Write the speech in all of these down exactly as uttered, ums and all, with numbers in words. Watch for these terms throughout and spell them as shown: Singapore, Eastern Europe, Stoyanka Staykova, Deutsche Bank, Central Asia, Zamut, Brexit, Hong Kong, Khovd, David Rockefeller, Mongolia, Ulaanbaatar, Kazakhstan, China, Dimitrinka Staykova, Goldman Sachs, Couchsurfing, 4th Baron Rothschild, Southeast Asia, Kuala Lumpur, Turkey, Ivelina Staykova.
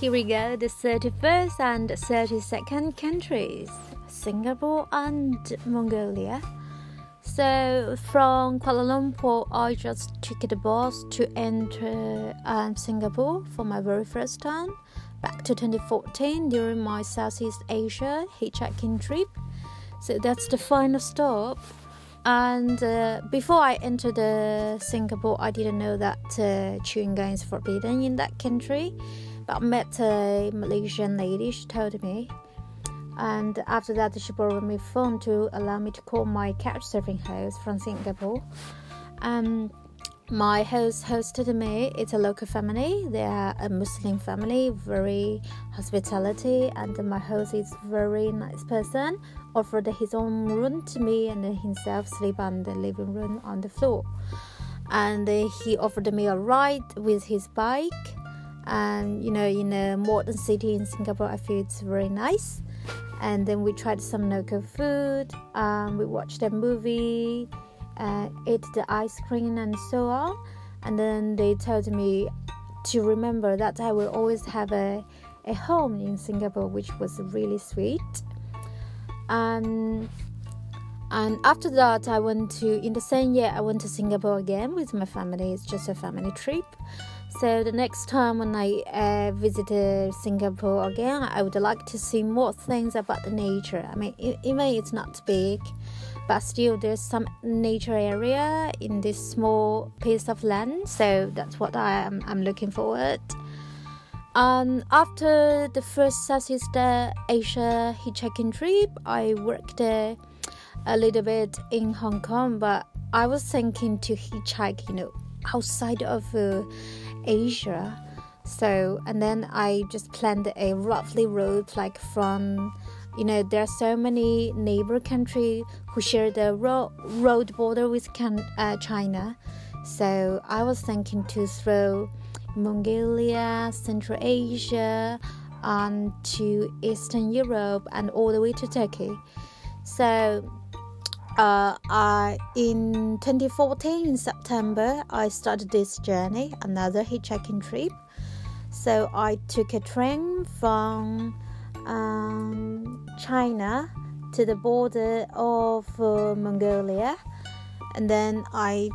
Here we go, the thirty-first and thirty-second countries, Singapore and Mongolia. So from Kuala Lumpur, I just took the bus to enter um, Singapore for my very first time back to twenty fourteen during my Southeast Asia hitchhiking trip. So that's the final stop. And uh, before I entered uh, Singapore, I didn't know that uh, chewing gum is forbidden in that country. But I met a Malaysian lady, she told me. And after that, she borrowed my phone to allow me to call my couch surfing host from Singapore. Um, my host hosted me. It's a local family. They are a Muslim family, very hospitality. And my host is very nice person. Offered his own room to me and himself sleep on the living room on the floor. And he offered me a ride with his bike. And, you know, in a modern city in Singapore, I feel it's very nice. And then we tried some local food. Um, we watched a movie, uh, ate the ice cream and so on. And then they told me to remember that I will always have a, a home in Singapore, which was really sweet. Um, and after that, I went to, in the same year, I went to Singapore again with my family. It's just a family trip. So the next time when I uh, visited Singapore again, I would like to see more things about the nature. I mean, even it's not big, but still there's some nature area in this small piece of land. So that's what I am, I'm looking forward. Um, after the first Southeast Asia hitchhiking trip, I worked uh, a little bit in Hong Kong, but I was thinking to hitchhike, you know, outside of uh, Asia. So, and then I just planned a roughly road, like from, you know, there are so many neighbor countries who share the ro- road border with can- uh, China. So I was thinking to throw Mongolia, Central Asia, and to Eastern Europe and all the way to Turkey. So Uh, I, in twenty fourteen, in September, I started this journey, another hitchhiking trip. So I took a train from um, China to the border of uh, Mongolia. And then I,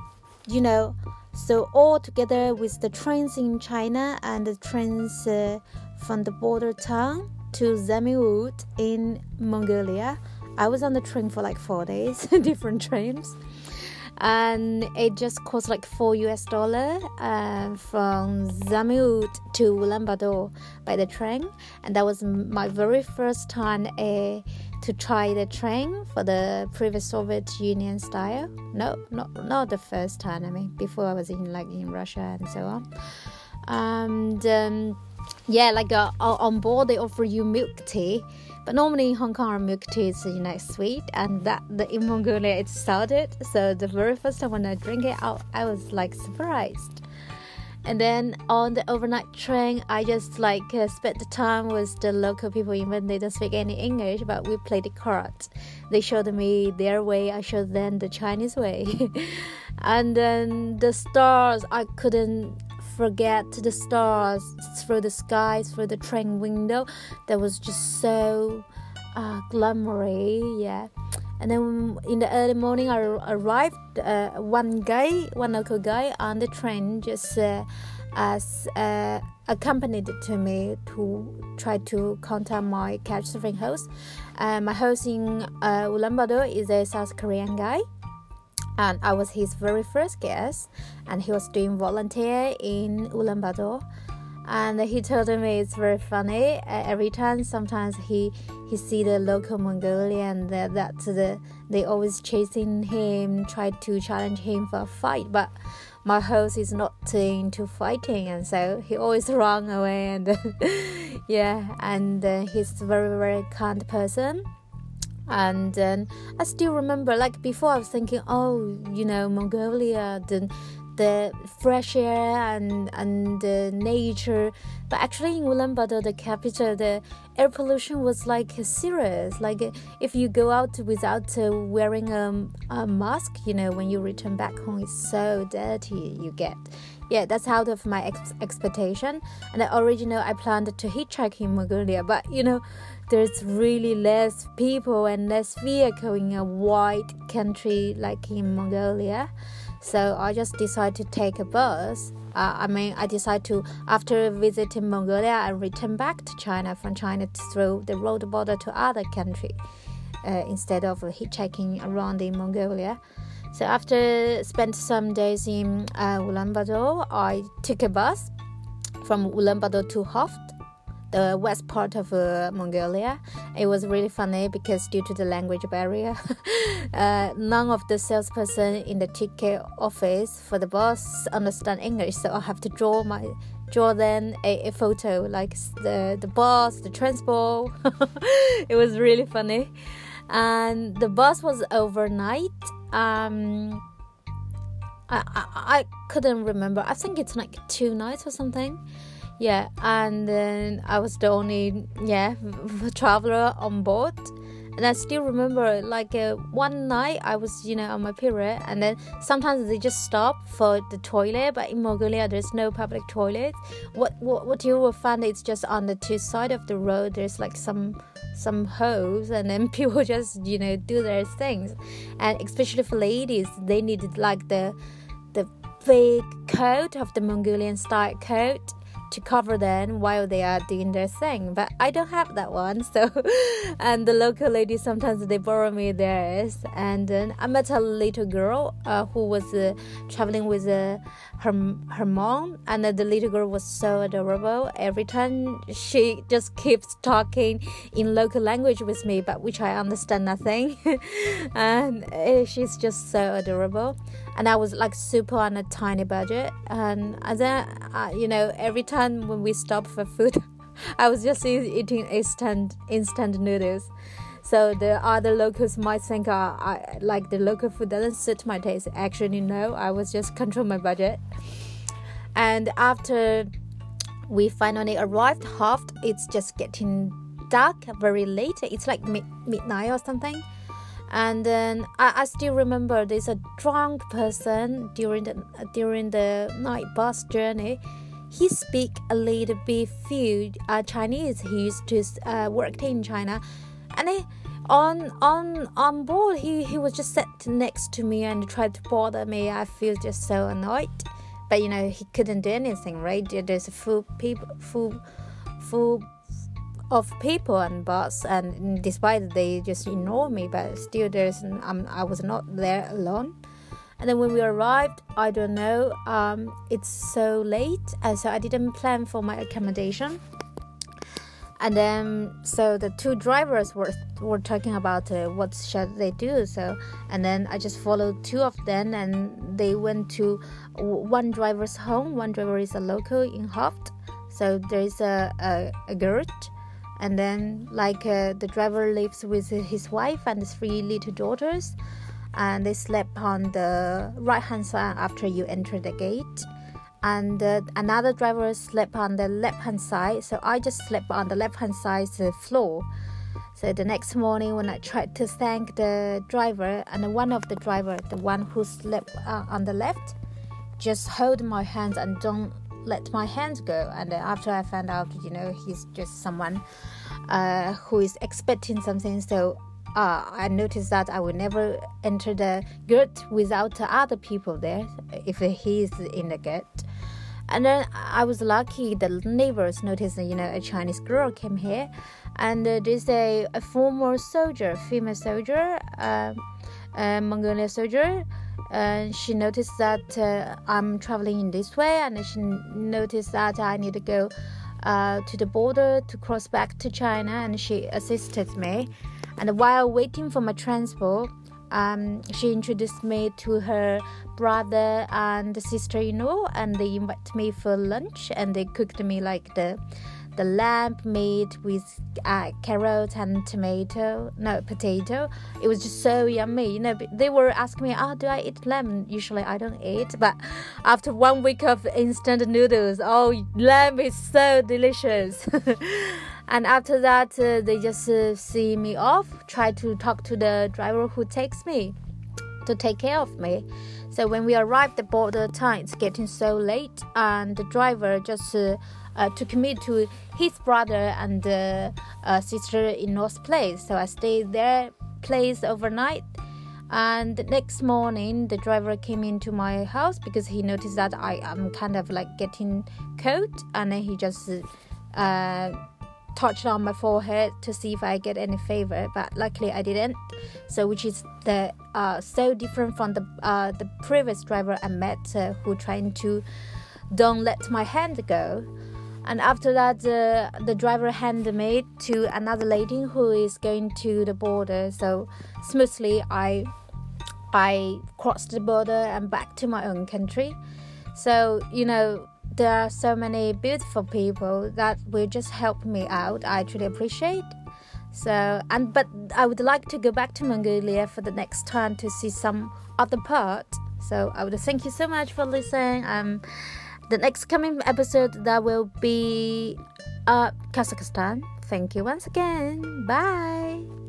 you know, so all together with the trains in China and the trains uh, from the border town to Zamut in Mongolia. I was on the train for like four days, different trains, and it just cost like four U S dollar uh, from Zamut to Ulaanbaatar by the train, and that was my very first time uh, to try the train for the previous Soviet Union style. No, not not the first time. I mean, before I was in like in Russia and so on, and um, yeah, like uh, on board they offer you milk tea. But normally in Hong Kong, milk tea is, you know, sweet, and that the, in Mongolia it's salted. So the very first time when I drink it out, I, I was like surprised. And then on the overnight train, I just like uh, spent the time with the local people. Even they don't speak any English, but we played the cards. They showed me their way, I showed them the Chinese way. And then the stars, I couldn't forget the stars through the sky, through the train window. That was just so uh, glamoury, yeah. And then in the early morning, I arrived. Uh, one guy, one local guy on the train, just uh, as uh, accompanied to me to try to contact my couchsurfing host. Uh, my host in uh, Ulaanbaatar is a South Korean guy. And I was his very first guest, and he was doing volunteer in Ulaanbaatar. And he told me it's very funny. Uh, every time, sometimes he he see the local Mongolian that, that the, they always chasing him, try to challenge him for a fight. But my host is not into fighting, and so he always run away. And yeah, and uh, he's a very very kind person. And then um, I still remember, like before, I was thinking, oh, you know, Mongolia, the the fresh air and and the nature. But actually, in Ulaanbaatar, the capital, the air pollution was like serious. Like if you go out without uh, wearing a, a mask, you know, when you return back home, it's so dirty you get. Yeah, that's out of my ex- expectation. And the original, I planned to hitchhike in Mongolia, but you know, there's really less people and less vehicle in a wide country like in Mongolia. So I just decided to take a bus. Uh, I mean, I decided to, after visiting Mongolia, I returned back to China, from China through the road border to other country, uh, instead of hitchhiking around in Mongolia. So after spent some days in uh, Ulaanbaatar, I took a bus from Ulaanbaatar to Khovd, the west part of uh, Mongolia. It was really funny because due to the language barrier, uh, none of the salesperson in the ticket office for the bus understand English, so I have to draw my draw them a, a photo like the the bus, the transport. It was really funny, and the bus was overnight. Um, I, I I couldn't remember. I think it's like two nights or something. Yeah, and then I was the only yeah traveler on board, and I still remember like uh, one night I was you know on my period, and then sometimes they just stop for the toilet, but in Mongolia there's no public toilet. What what what you will find is just on the two side of the road there's like some some holes, and then people just you know do their things, and especially for ladies they needed like the the big coat of the Mongolian style coat to cover them while they are doing their thing, but I don't have that one, so and the local ladies sometimes they borrow me theirs. And then I met a little girl uh, who was uh, traveling with uh, her her mom, and uh, the little girl was so adorable. Every time she just keeps talking in local language with me, but which I understand nothing. And uh, she's just so adorable, and I was like super on a tiny budget, and, and then uh, you know every time when we stopped for food, I was just eating instant instant noodles. So the other locals might think, uh, I, like the local food doesn't suit my taste. Actually, no, I was just control my budget. And after we finally arrived, Khovd, it's just getting dark, very late. It's like mid- midnight or something. And then I, I still remember there's a drunk person during the during the night bus journey. He speak a little bit few uh, Chinese. He used to uh, work in China, and he, on on on board he, he was just sat next to me and tried to bother me. I feel just so annoyed, but you know he couldn't do anything, right? There's a full people, full full of people on bus, and despite they just ignore me, but still there's um, I was not there alone. And then when we arrived, I don't know, um, it's so late, and so I didn't plan for my accommodation. And then, so the two drivers were were talking about uh, what should they do. So, and then I just followed two of them, and they went to one driver's home. One driver is a local in Khovd, so there is a a, a girl. And then, like uh, the driver lives with his wife and three little daughters. And they slept on the right-hand side after you enter the gate. And uh, another driver slept on the left-hand side. So I just slept on the left-hand side uh, floor. So the next morning when I tried to thank the driver, and one of the driver, the one who slept uh, on the left, just hold my hands and don't let my hands go. And uh, after I found out, you know, he's just someone uh, who is expecting something. So Uh, I noticed that I would never enter the gate without other people there if he is in the gate. And then I was lucky the neighbors noticed, you know, a Chinese girl came here, and uh, there's a, a former soldier, female soldier, uh, a Mongolian soldier. And she noticed that uh, I'm traveling in this way, and she noticed that I need to go uh, to the border to cross back to China, and she assisted me. And while waiting for my transport, um, she introduced me to her brother and sister-in-law, and they invited me for lunch, and they cooked me like the the lamb meat with uh, carrot and tomato, no, potato. It was just so yummy, you know. They were asking me, oh, do I eat lamb? Usually I don't eat, but after one week of instant noodles, oh, lamb is so delicious. And after that, uh, they just uh, see me off, try to talk to the driver who takes me, to take care of me. So when we arrived at the border time, it's getting so late, and the driver just uh, uh, took me to his brother and uh, uh, sister-in-law's place. So I stayed their place overnight. And the next morning, the driver came into my house because he noticed that I am kind of like getting cold, and then he just uh, touched on my forehead to see if I get any fever. But luckily, I didn't. So, which is the uh, so different from the uh, the previous driver I met, uh, who trying to don't let my hand go. And after that, uh, the driver handed me to another lady who is going to the border. So smoothly, I I crossed the border and back to my own country. So, you know, there are so many beautiful people that will just help me out. I truly appreciate. So, and but I would like to go back to Mongolia for the next time to see some other part. So I would thank you so much for listening. Um, The next coming episode, that will be uh, Kazakhstan. Thank you once again. Bye.